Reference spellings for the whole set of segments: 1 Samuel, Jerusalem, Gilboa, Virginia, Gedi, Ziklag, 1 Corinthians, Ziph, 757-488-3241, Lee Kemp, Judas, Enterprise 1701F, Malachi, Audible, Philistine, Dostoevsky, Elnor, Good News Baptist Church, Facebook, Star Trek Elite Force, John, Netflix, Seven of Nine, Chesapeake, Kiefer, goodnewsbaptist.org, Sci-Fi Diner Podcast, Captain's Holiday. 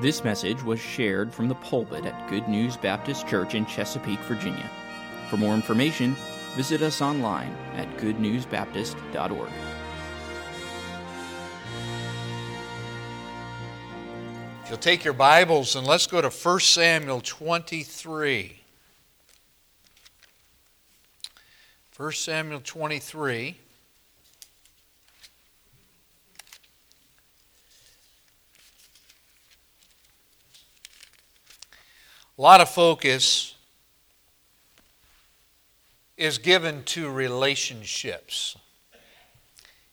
This message was shared from the pulpit at Good News Baptist Church in Chesapeake, Virginia. For more information, visit us online at goodnewsbaptist.org. If you'll take your Bibles and let's go to 1 Samuel 23. 1 Samuel 23. A lot of focus is given to relationships.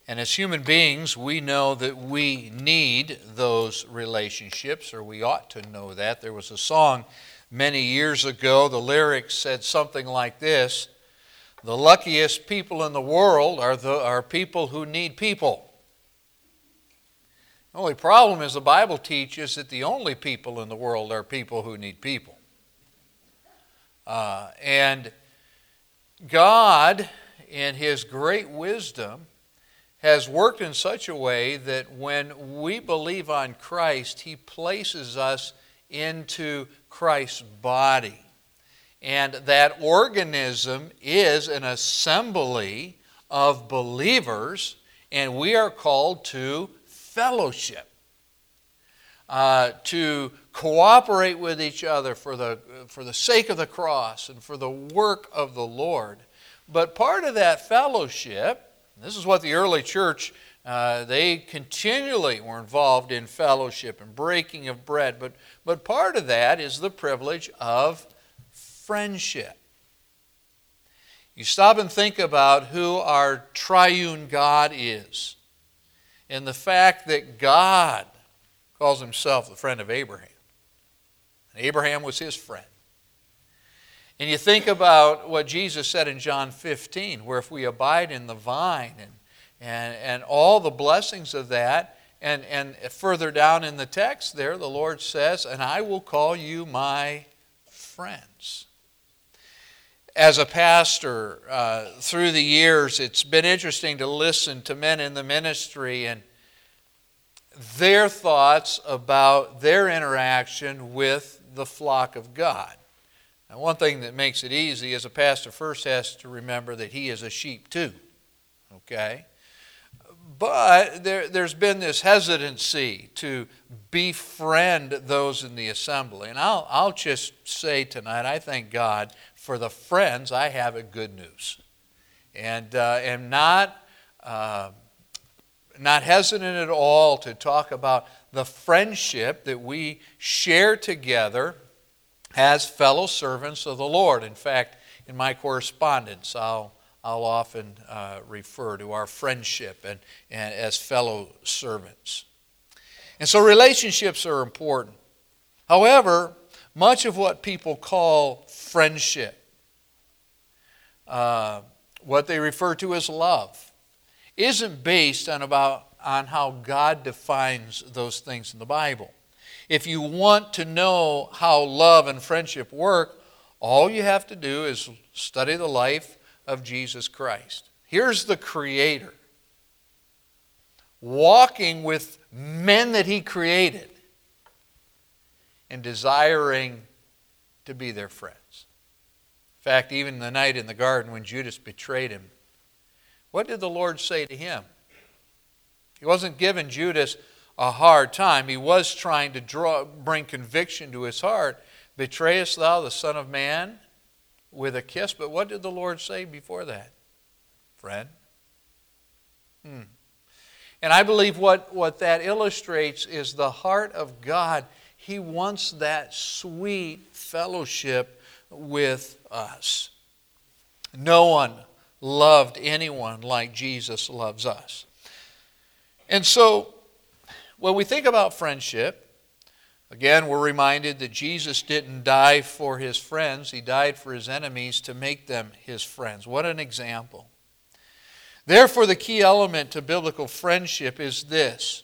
And as human beings, we know that we need those relationships, or we ought to know that. There was a song many years ago, the lyrics said something like this: the luckiest people in the world are people who need people. The only problem is the Bible teaches that the only people in the world are people who need people. And God, in His great wisdom, has worked in such a way that when we believe on Christ, He places us into Christ's body. And that organism is an assembly of believers, and we are called to fellowship, to cooperate with each other for the sake of the cross and for the work of the Lord. But part of that fellowship, this is what the early church, they continually were involved in fellowship and breaking of bread, but part of that is the privilege of friendship. You stop and think about who our triune God is, and the fact that God calls Himself the friend of Abraham. And Abraham was His friend. And you think about what Jesus said in John 15, where if we abide in the vine and all the blessings of that, and further down in the text there, the Lord says, and I will call you my friends. As a pastor, through the years, it's been interesting to listen to men in the ministry and their thoughts about their interaction with the flock of God. Now, one thing that makes it easy is a pastor first has to remember that he is a sheep too, okay? But there's been this hesitancy to befriend those in the assembly. And I'll just say tonight, I thank God for the friends I have at Good News, and am not hesitant at all to talk about the friendship that we share together as fellow servants of the Lord. In fact, in my correspondence, I'll often refer to our friendship and as fellow servants. And so relationships are important. However, much of what people call friendship, what they refer to as love, isn't based on how God defines those things in the Bible. If you want to know how love and friendship work, all you have to do is study the life of Jesus Christ. Here's the Creator walking with men that He created and desiring to be their friends. In fact, even the night in the garden when Judas betrayed Him, what did the Lord say to him? He wasn't giving Judas a hard time. He was trying to bring conviction to his heart. Betrayest thou the Son of Man with a kiss? But what did the Lord say before that? Friend. And I believe what that illustrates is the heart of God. He wants that sweet fellowship with us. No one loved anyone like Jesus loves us. And so, when we think about friendship, again, we're reminded that Jesus didn't die for His friends. He died for His enemies to make them His friends. What an example. Therefore, the key element to biblical friendship is this.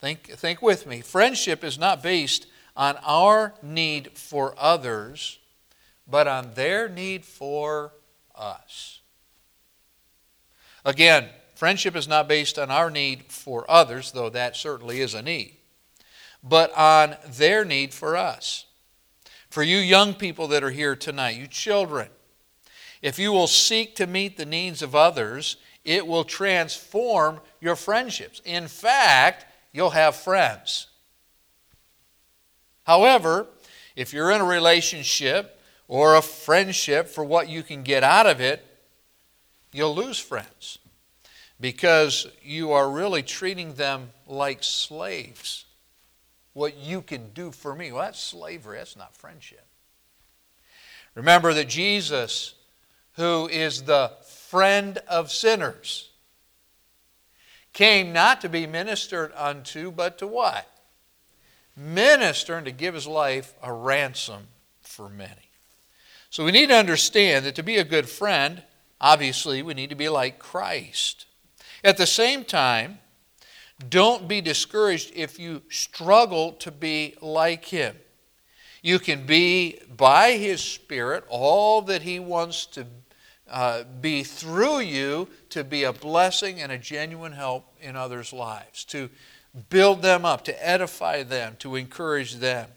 Think with me. Friendship is not based on our need for others, but on their need for us. Again, friendship is not based on our need for others, though that certainly is a need, but on their need for us. For you young people that are here tonight, you children, if you will seek to meet the needs of others, it will transform your friendships. In fact, you'll have friends. However, if you're in a relationship or a friendship for what you can get out of it, you'll lose friends because you are really treating them like slaves. What you can do for me, well, that's slavery, that's not friendship. Remember that Jesus, who is the friend of sinners, came not to be ministered unto, but to what? Minister, and to give his life a ransom for many. So we need to understand that to be a good friend, obviously we need to be like Christ. At the same time, don't be discouraged if you struggle to be like him. You can be, by his Spirit, all that he wants to be through you to be a blessing and a genuine help in others' lives, to build them up, to edify them, to encourage them.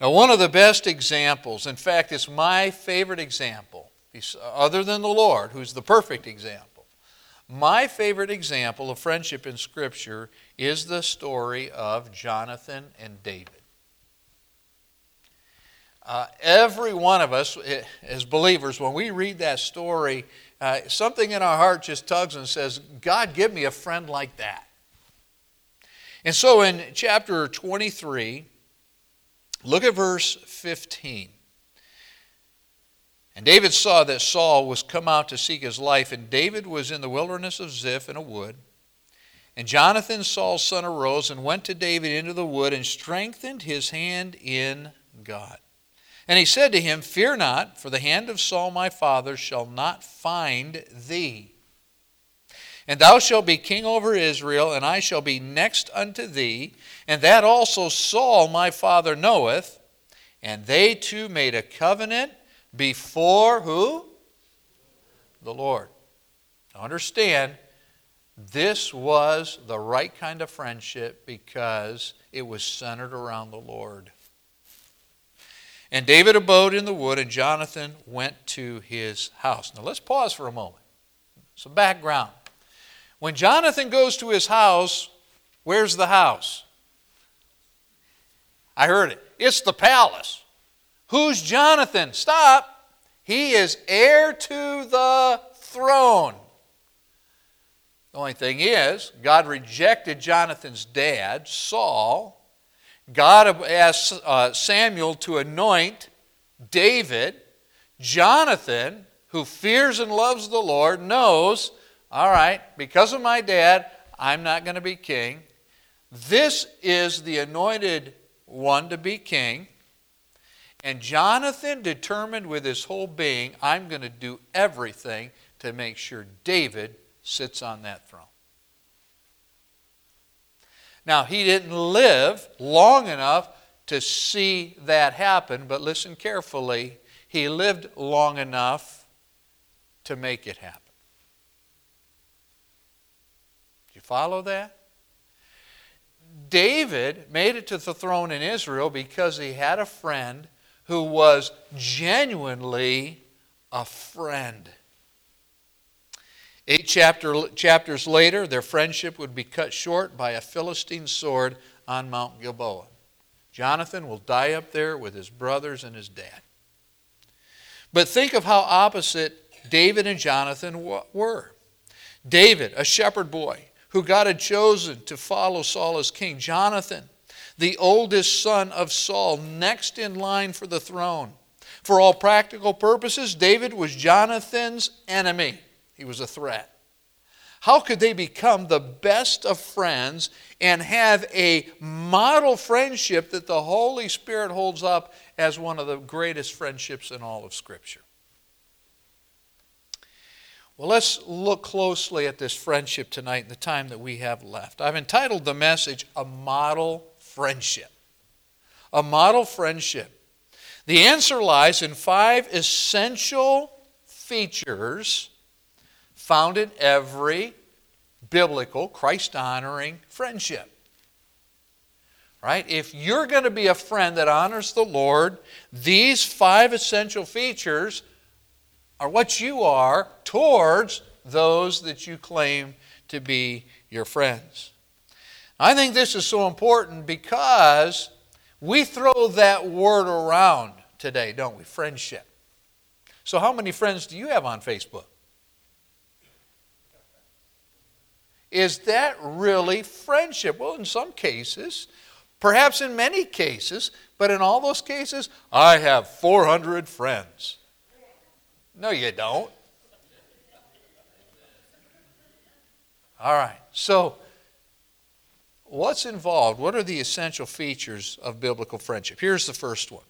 Now, one of the best examples, in fact, it's my favorite example, other than the Lord, who's the perfect example. My favorite example of friendship in Scripture is the story of Jonathan and David. Every one of us as believers, when we read that story, something in our heart just tugs and says, God, give me a friend like that. And so in chapter 23, look at verse 15. And David saw that Saul was come out to seek his life, and David was in the wilderness of Ziph in a wood. And Jonathan, Saul's son, arose and went to David into the wood and strengthened his hand in God. And he said to him, Fear not, for the hand of Saul my father shall not find thee. And thou shalt be king over Israel, and I shall be next unto thee. And that also Saul my father knoweth. And they two made a covenant before who? The Lord. Now understand, this was the right kind of friendship because it was centered around the Lord. And David abode in the wood, and Jonathan went to his house. Now let's pause for a moment. Some background. When Jonathan goes to his house, where's the house? I heard it. It's the palace. Who's Jonathan? Stop. He is heir to the throne. The only thing is, God rejected Jonathan's dad, Saul. God asked Samuel to anoint David. Jonathan, who fears and loves the Lord, knows, all right, because of my dad, I'm not going to be king. This is the anointed one to be king. And Jonathan determined with his whole being, I'm going to do everything to make sure David sits on that throne. Now, he didn't live long enough to see that happen, but listen carefully. He lived long enough to make it happen. Follow that? David made it to the throne in Israel because he had a friend who was genuinely a friend. 8 chapters later, their friendship would be cut short by a Philistine sword on Mount Gilboa. Jonathan will die up there with his brothers and his dad. But think of how opposite David and Jonathan were. David, a shepherd boy, who God had chosen to follow Saul as king. Jonathan, the oldest son of Saul, next in line for the throne. For all practical purposes, David was Jonathan's enemy. He was a threat. How could they become the best of friends and have a model friendship that the Holy Spirit holds up as one of the greatest friendships in all of Scripture? Well, let's look closely at this friendship tonight in the time that we have left. I've entitled the message, A Model Friendship. A Model Friendship. The answer lies in 5 essential features found in every biblical, Christ-honoring friendship. right? If you're going to be a friend that honors the Lord, these five essential features are what you are towards those that you claim to be your friends. I think this is so important because we throw that word around today, don't we? Friendship. So how many friends do you have on Facebook? Is that really friendship? Well, in some cases, perhaps in many cases, but in all those cases, I have 400 friends. No, you don't. All right, so what's involved? What are the essential features of biblical friendship? Here's the first one.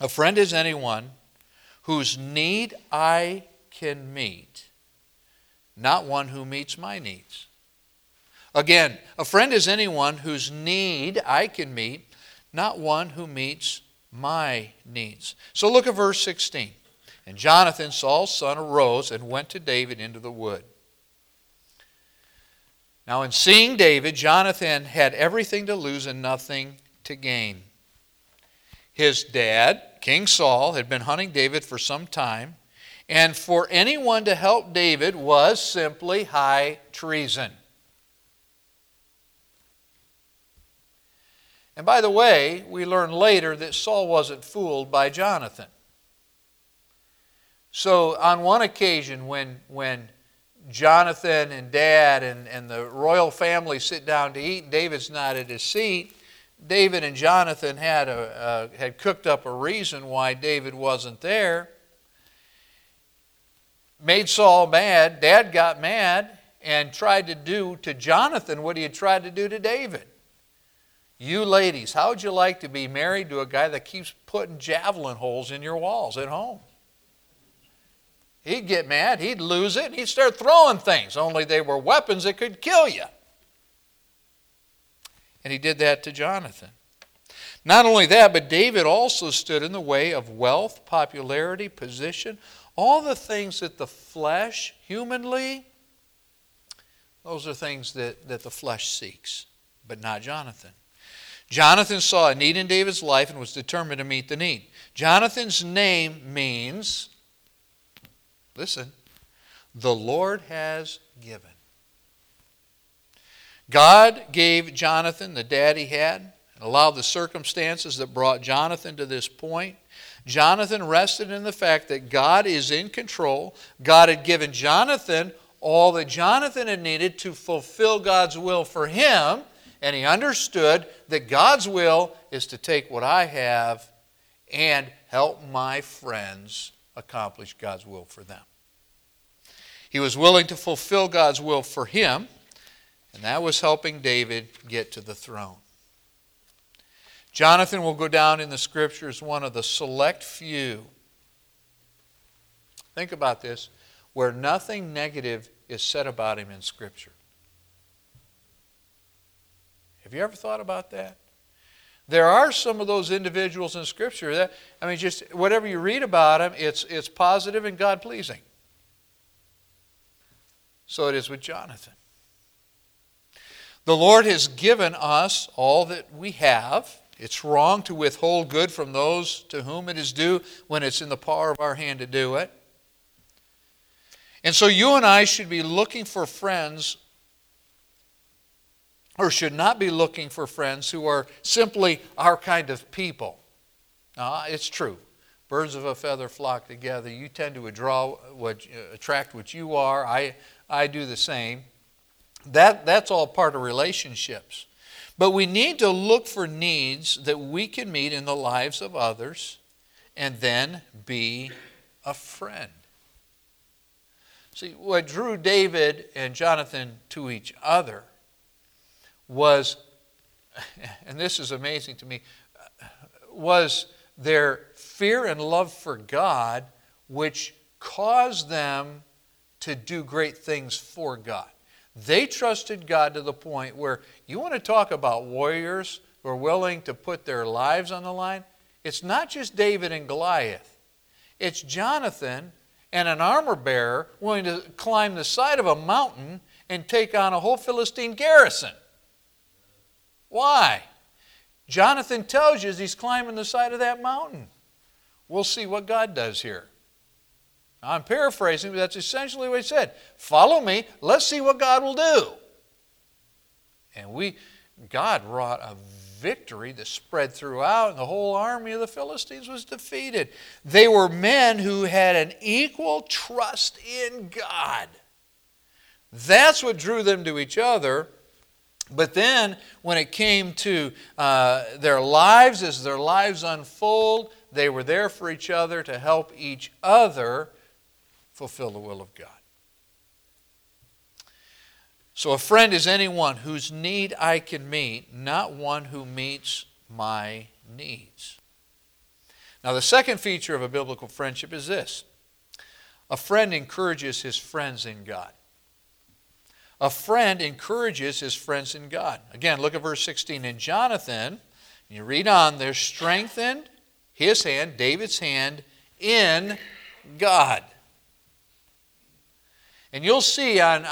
A friend is anyone whose need I can meet, not one who meets my needs. Again, a friend is anyone whose need I can meet, not one who meets my needs. So look at verse 16. And Jonathan, Saul's son, arose and went to David into the wood. Now in seeing David, Jonathan had everything to lose and nothing to gain. His dad, King Saul, had been hunting David for some time, and for anyone to help David was simply high treason. And by the way, we learn later that Saul wasn't fooled by Jonathan. So on one occasion when Jonathan and Dad and the royal family sit down to eat, and David's not at his seat, David and Jonathan had cooked up a reason why David wasn't there. Made Saul mad. Dad got mad and tried to do to Jonathan what he had tried to do to David. You ladies, how would you like to be married to a guy that keeps putting javelin holes in your walls at home? He'd get mad, he'd lose it, and he'd start throwing things, only they were weapons that could kill you. And he did that to Jonathan. Not only that, but David also stood in the way of wealth, popularity, position, all the things that the flesh, humanly, those are things that the flesh seeks, but not Jonathan. Jonathan saw a need in David's life and was determined to meet the need. Jonathan's name means, listen, the Lord has given. God gave Jonathan the dad he had and allowed the circumstances that brought Jonathan to this point. Jonathan rested in the fact that God is in control. God had given Jonathan all that Jonathan had needed to fulfill God's will for him, and he understood that God's will is to take what I have and help my friends accomplish God's will for them. He was willing to fulfill God's will for him, and that was helping David get to the throne. Jonathan will go down in the Scriptures one of the select few. Think about this, where nothing negative is said about him in Scripture. Have you ever thought about that? There are some of those individuals in Scripture that, just whatever you read about them, it's positive and God-pleasing. So it is with Jonathan. The Lord has given us all that we have. It's wrong to withhold good from those to whom it is due when it's in the power of our hand to do it. And so you and I should be looking for friends, or should not be looking for friends who are simply our kind of people. It's true. Birds of a feather flock together. You tend to attract what you are. I do the same. That's all part of relationships. But we need to look for needs that we can meet in the lives of others and then be a friend. See, what drew David and Jonathan to each other was, and this is amazing to me, was their fear and love for God, which caused them to do great things for God. They trusted God to the point where, you want to talk about warriors who are willing to put their lives on the line? It's not just David and Goliath. It's Jonathan and an armor bearer willing to climb the side of a mountain and take on a whole Philistine garrison. Why? Jonathan tells you as he's climbing the side of that mountain, we'll see what God does here. Now, I'm paraphrasing, but that's essentially what he said. Follow me, let's see what God will do. And God wrought a victory that spread throughout, and the whole army of the Philistines was defeated. They were men who had an equal trust in God. That's what drew them to each other. But then when it came to their lives, as their lives unfold, they were there for each other to help each other fulfill the will of God. So a friend is anyone whose need I can meet, not one who meets my needs. Now the second feature of a biblical friendship is this. A friend encourages his friends in God. A friend encourages his friends in God. Again, look at verse 16. And Jonathan, you read on, they're strengthened, his hand, David's hand, in God. And you'll see on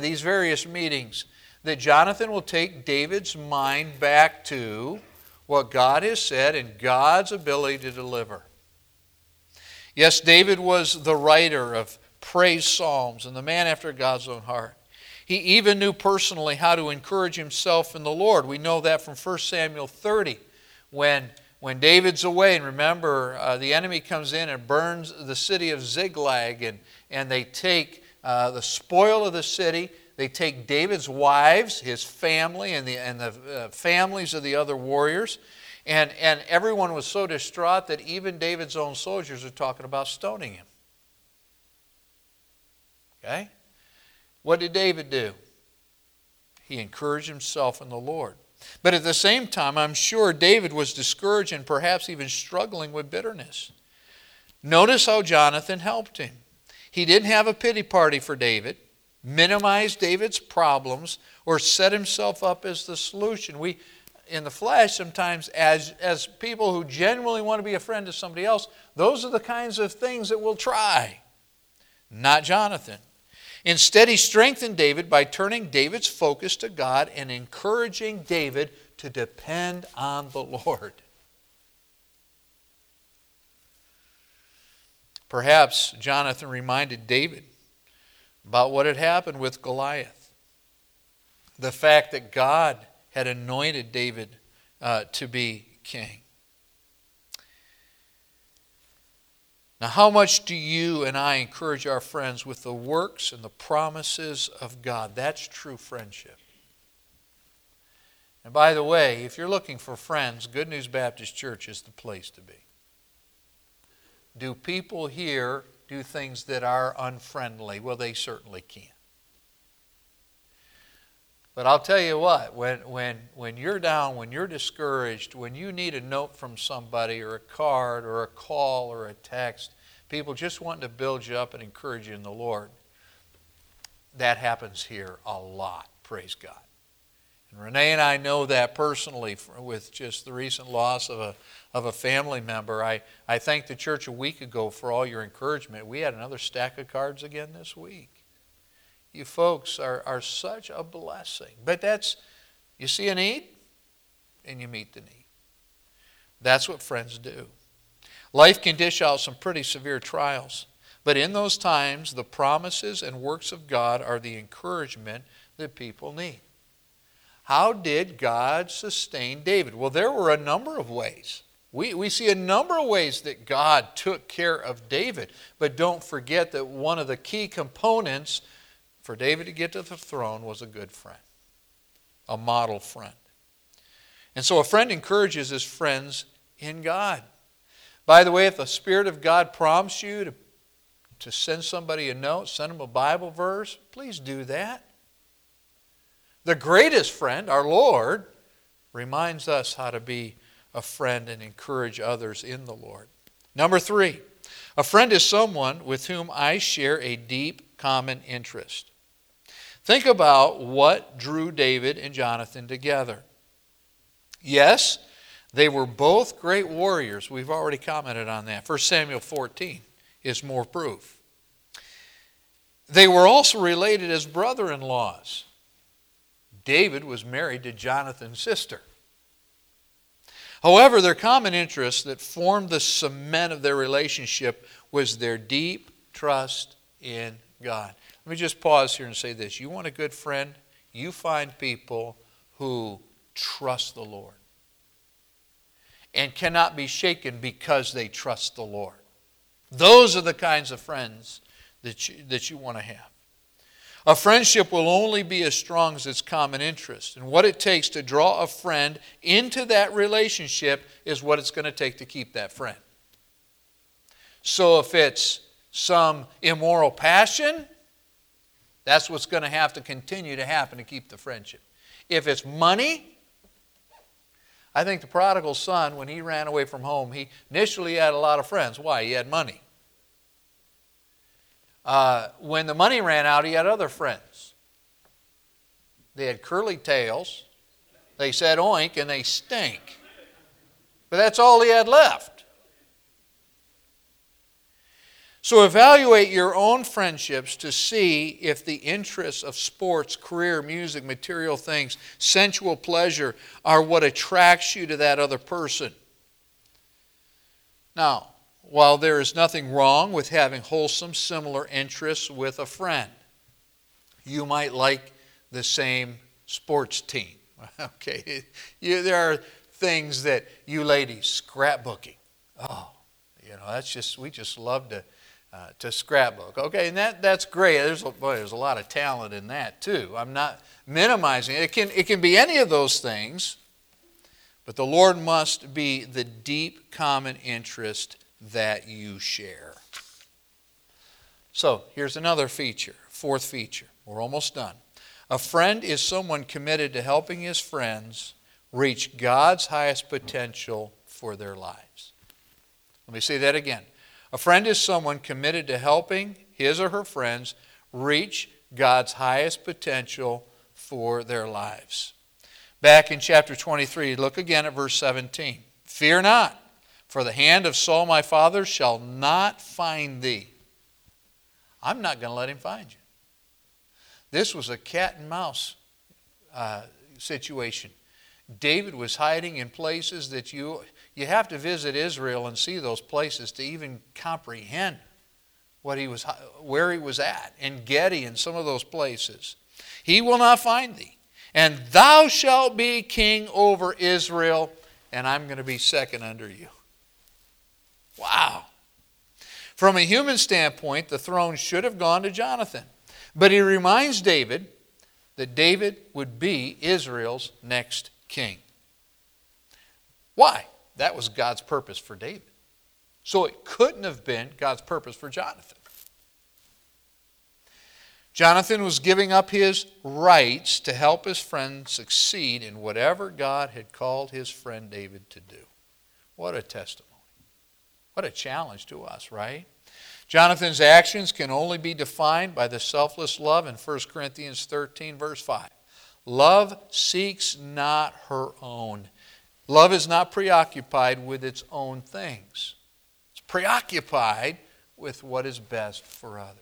these various meetings that Jonathan will take David's mind back to what God has said and God's ability to deliver. Yes, David was the writer of praise psalms and the man after God's own heart. He even knew personally how to encourage himself in the Lord. We know that from 1 Samuel 30 when David's away. And remember, the enemy comes in and burns the city of Ziklag, and they take the spoil of the city. They take David's wives, his family, and the families of the other warriors. And everyone was so distraught that even David's own soldiers are talking about stoning him. Okay? What did David do? He encouraged himself in the Lord. But at the same time, I'm sure David was discouraged and perhaps even struggling with bitterness. Notice how Jonathan helped him. He didn't have a pity party for David, minimized David's problems, or set himself up as the solution. We, in the flesh, sometimes as people who genuinely want to be a friend to somebody else, those are the kinds of things that we'll try. Not Jonathan. Instead, he strengthened David by turning David's focus to God and encouraging David to depend on the Lord. Perhaps Jonathan reminded David about what had happened with Goliath. The fact that God had anointed David to be king. Now, how much do you and I encourage our friends with the works and the promises of God? That's true friendship. And by the way, if you're looking for friends, Good News Baptist Church is the place to be. Do people here do things that are unfriendly? Well, they certainly can. But I'll tell you what, when you're down, when you're discouraged, when you need a note from somebody or a card or a call or a text, people just wanting to build you up and encourage you in the Lord, that happens here a lot, praise God. And Renee and I know that personally with just the recent loss of a family member. I thanked the church a week ago for all your encouragement. We had another stack of cards again this week. You folks are such a blessing. But that's, you see a need, and you meet the need. That's what friends do. Life can dish out some pretty severe trials. But in those times, the promises and works of God are the encouragement that people need. How did God sustain David? Well, there were a number of ways. We see a number of ways that God took care of David. But don't forget that one of the key components for David to get to the throne was a good friend, a model friend. And so a friend encourages his friends in God. By the way, if the Spirit of God prompts you to send somebody a note, send them a Bible verse, please do that. The greatest friend, our Lord, reminds us how to be a friend and encourage others in the Lord. Number 3, a friend is someone with whom I share a deep common interest. Think about what drew David and Jonathan together. Yes, they were both great warriors. We've already commented on that. 1 Samuel 14 is more proof. They were also related as brother-in-laws. David was married to Jonathan's sister. However, their common interest that formed the cement of their relationship was their deep trust in God. Let me just pause here and say this. You want a good friend? You find people who trust the Lord and cannot be shaken because they trust the Lord. Those are the kinds of friends that you want to have. A friendship will only be as strong as its common interest. And what it takes to draw a friend into that relationship is what it's going to take to keep that friend. So if it's some immoral passion, that's what's going to have to continue to happen to keep the friendship. If it's money, I think the prodigal son, when he ran away from home, he initially had a lot of friends. Why? He had money. When the money ran out, he had other friends. They had curly tails. They said oink and they stink. But that's all he had left. So evaluate your own friendships to see if the interests of sports, career, music, material things, sensual pleasure are what attracts you to that other person. Now, while there is nothing wrong with having wholesome, similar interests with a friend, you might like the same sports team. Okay, there are things that you ladies, scrapbooking. Oh, that's just, we just love to scrapbook. Okay, and that's great. There's a lot of talent in that too. I'm not minimizing it. It can be any of those things, but the Lord must be the deep common interest that you share. So here's another feature, fourth feature. We're almost done. A friend is someone committed to helping his friends reach God's highest potential for their lives. Let me say that again. A friend is someone committed to helping his or her friends reach God's highest potential for their lives. Back in chapter 23, look again at verse 17. Fear not, for the hand of Saul my father shall not find thee. I'm not going to let him find you. This was a cat and mouse situation. David was hiding in places that you have to visit Israel and see those places to even comprehend where he was at, in Gedi and some of those places. He will not find thee, and thou shalt be king over Israel, and I'm going to be second under you. Wow. From a human standpoint, the throne should have gone to Jonathan. But he reminds David that David would be Israel's next king. Why? That was God's purpose for David. So it couldn't have been God's purpose for Jonathan. Jonathan was giving up his rights to help his friend succeed in whatever God had called his friend David to do. What a testimony. What a challenge to us, right? Jonathan's actions can only be defined by the selfless love in 1 Corinthians 13, verse 5. Love seeks not her own. Love is not preoccupied with its own things. It's preoccupied with what is best for others.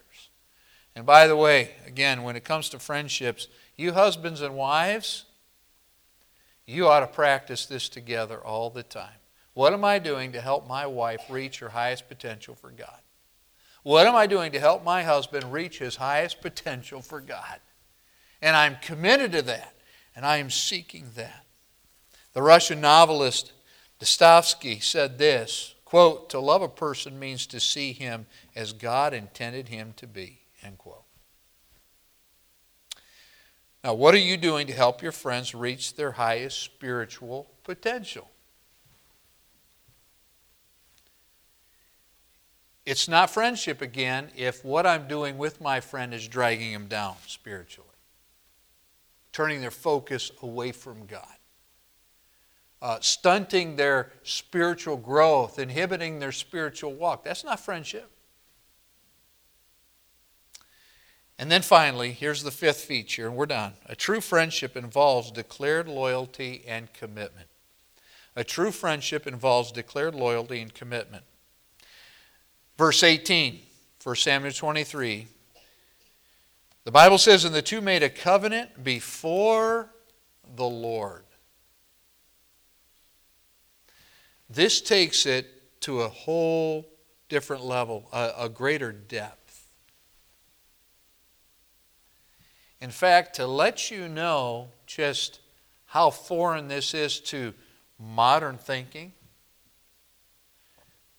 And by the way, again, when it comes to friendships, you husbands and wives, you ought to practice this together all the time. What am I doing to help my wife reach her highest potential for God? What am I doing to help my husband reach his highest potential for God? And I'm committed to that, and I am seeking that. The Russian novelist Dostoevsky said this, quote, to love a person means to see him as God intended him to be, end quote. Now, what are you doing to help your friends reach their highest spiritual potential? It's not friendship again if what I'm doing with my friend is dragging them down spiritually, turning their focus away from God, stunting their spiritual growth, inhibiting their spiritual walk. That's not friendship. And then finally, here's the fifth feature, and we're done. A true friendship involves declared loyalty and commitment. A true friendship involves declared loyalty and commitment. Verse 18, 1 Samuel 23, the Bible says, and the two made a covenant before the Lord. This takes it to a whole different level, a greater depth. In fact, to let you know just how foreign this is to modern thinking,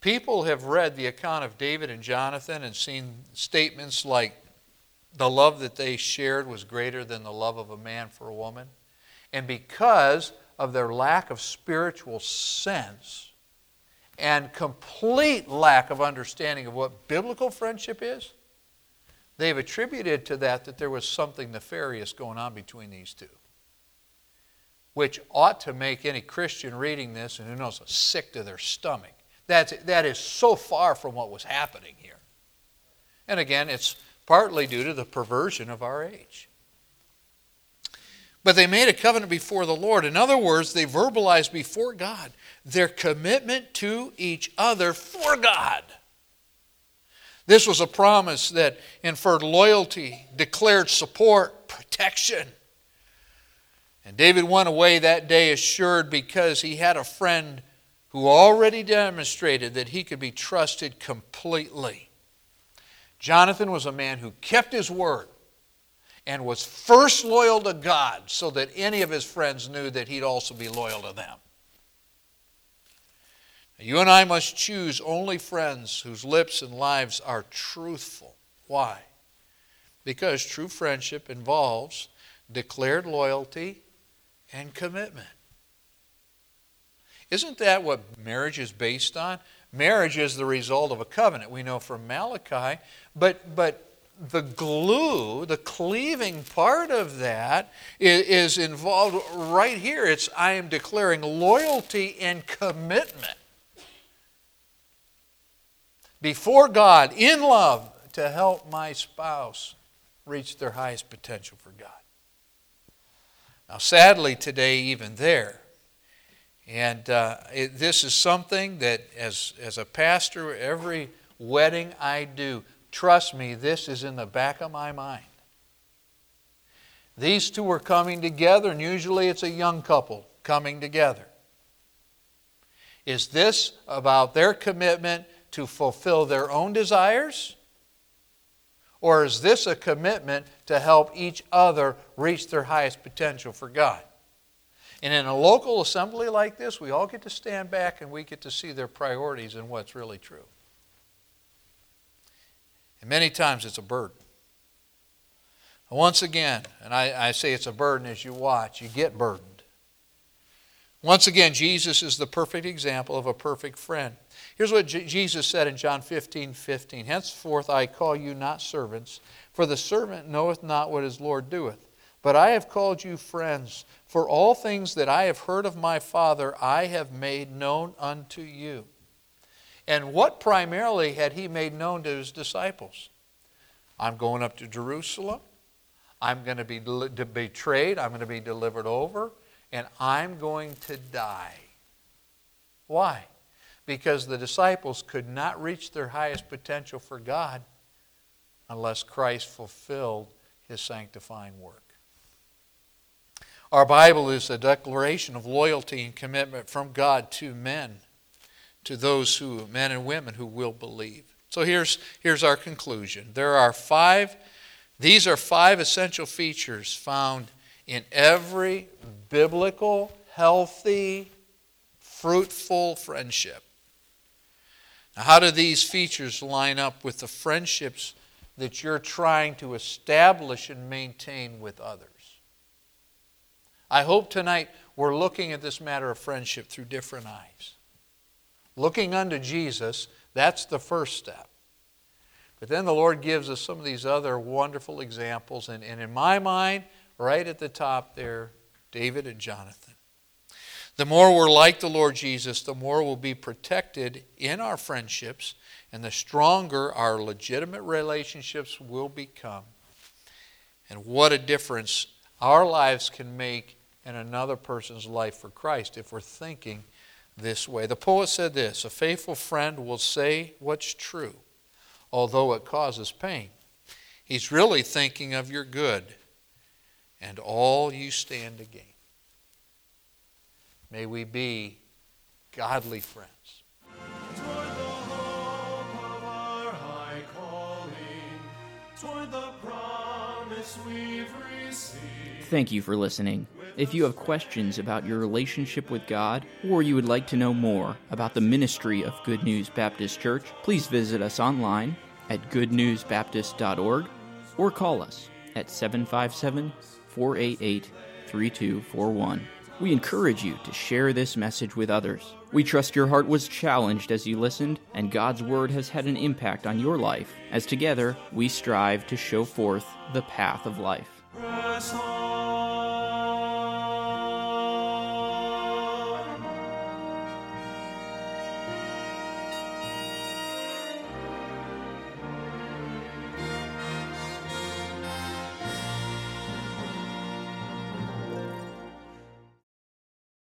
people have read the account of David and Jonathan and seen statements like the love that they shared was greater than the love of a man for a woman. And because of their lack of spiritual sense and complete lack of understanding of what biblical friendship is, they've attributed to that there was something nefarious going on between these two, which ought to make any Christian reading this, and who knows, sick to their stomach. That is so far from what was happening here. And again, it's partly due to the perversion of our age. But they made a covenant before the Lord. In other words, they verbalized before God their commitment to each other for God. This was a promise that inferred loyalty, declared support, protection. And David went away that day assured because he had a friend who already demonstrated that he could be trusted completely. Jonathan was a man who kept his word and was first loyal to God so that any of his friends knew that he'd also be loyal to them. Now, you and I must choose only friends whose lips and lives are truthful. Why? Because true friendship involves declared loyalty and commitment. Isn't that what marriage is based on? Marriage is the result of a covenant. We know from Malachi. But the glue, the cleaving part of that is involved right here. It's I am declaring loyalty and commitment before God in love to help my spouse reach their highest potential for God. Now sadly today, even there, and this is something that as a pastor, every wedding I do, trust me, this is in the back of my mind. These two are coming together, and usually it's a young couple coming together. Is this about their commitment to fulfill their own desires? Or is this a commitment to help each other reach their highest potential for God? And in a local assembly like this, we all get to stand back and we get to see their priorities and what's really true. And many times it's a burden. And once again, and I say it's a burden as you watch, you get burdened. Once again, Jesus is the perfect example of a perfect friend. Here's what Jesus said in John 15:15. Henceforth I call you not servants, for the servant knoweth not what his Lord doeth. But I have called you friends, for all things that I have heard of my Father I have made known unto you. And what primarily had he made known to his disciples? I'm going up to Jerusalem. I'm going to be betrayed. I'm going to be delivered over. And I'm going to die. Why? Because the disciples could not reach their highest potential for God unless Christ fulfilled his sanctifying work. Our Bible is a declaration of loyalty and commitment from God to men, to those who, men and women who will believe. So here's our conclusion. These are five essential features found in every biblical, healthy, fruitful friendship. Now, how do these features line up with the friendships that you're trying to establish and maintain with others? I hope tonight we're looking at this matter of friendship through different eyes. Looking unto Jesus, that's the first step. But then the Lord gives us some of these other wonderful examples. And in my mind, right at the top there, David and Jonathan. The more we're like the Lord Jesus, the more we'll be protected in our friendships, and the stronger our legitimate relationships will become. And what a difference our lives can make in another person's life for Christ if we're thinking this way. The poet said this, "A faithful friend will say what's true, although it causes pain. He's really thinking of your good and all you stand to gain." May we be godly friends. Toward the hope of our high calling, toward the promise we've received. Thank you for listening. If you have questions about your relationship with God, or you would like to know more about the ministry of Good News Baptist Church, please visit us online at goodnewsbaptist.org or call us at 757-488-3241. We encourage you to share this message with others. We trust your heart was challenged as you listened, and God's Word has had an impact on your life, as together we strive to show forth the path of life.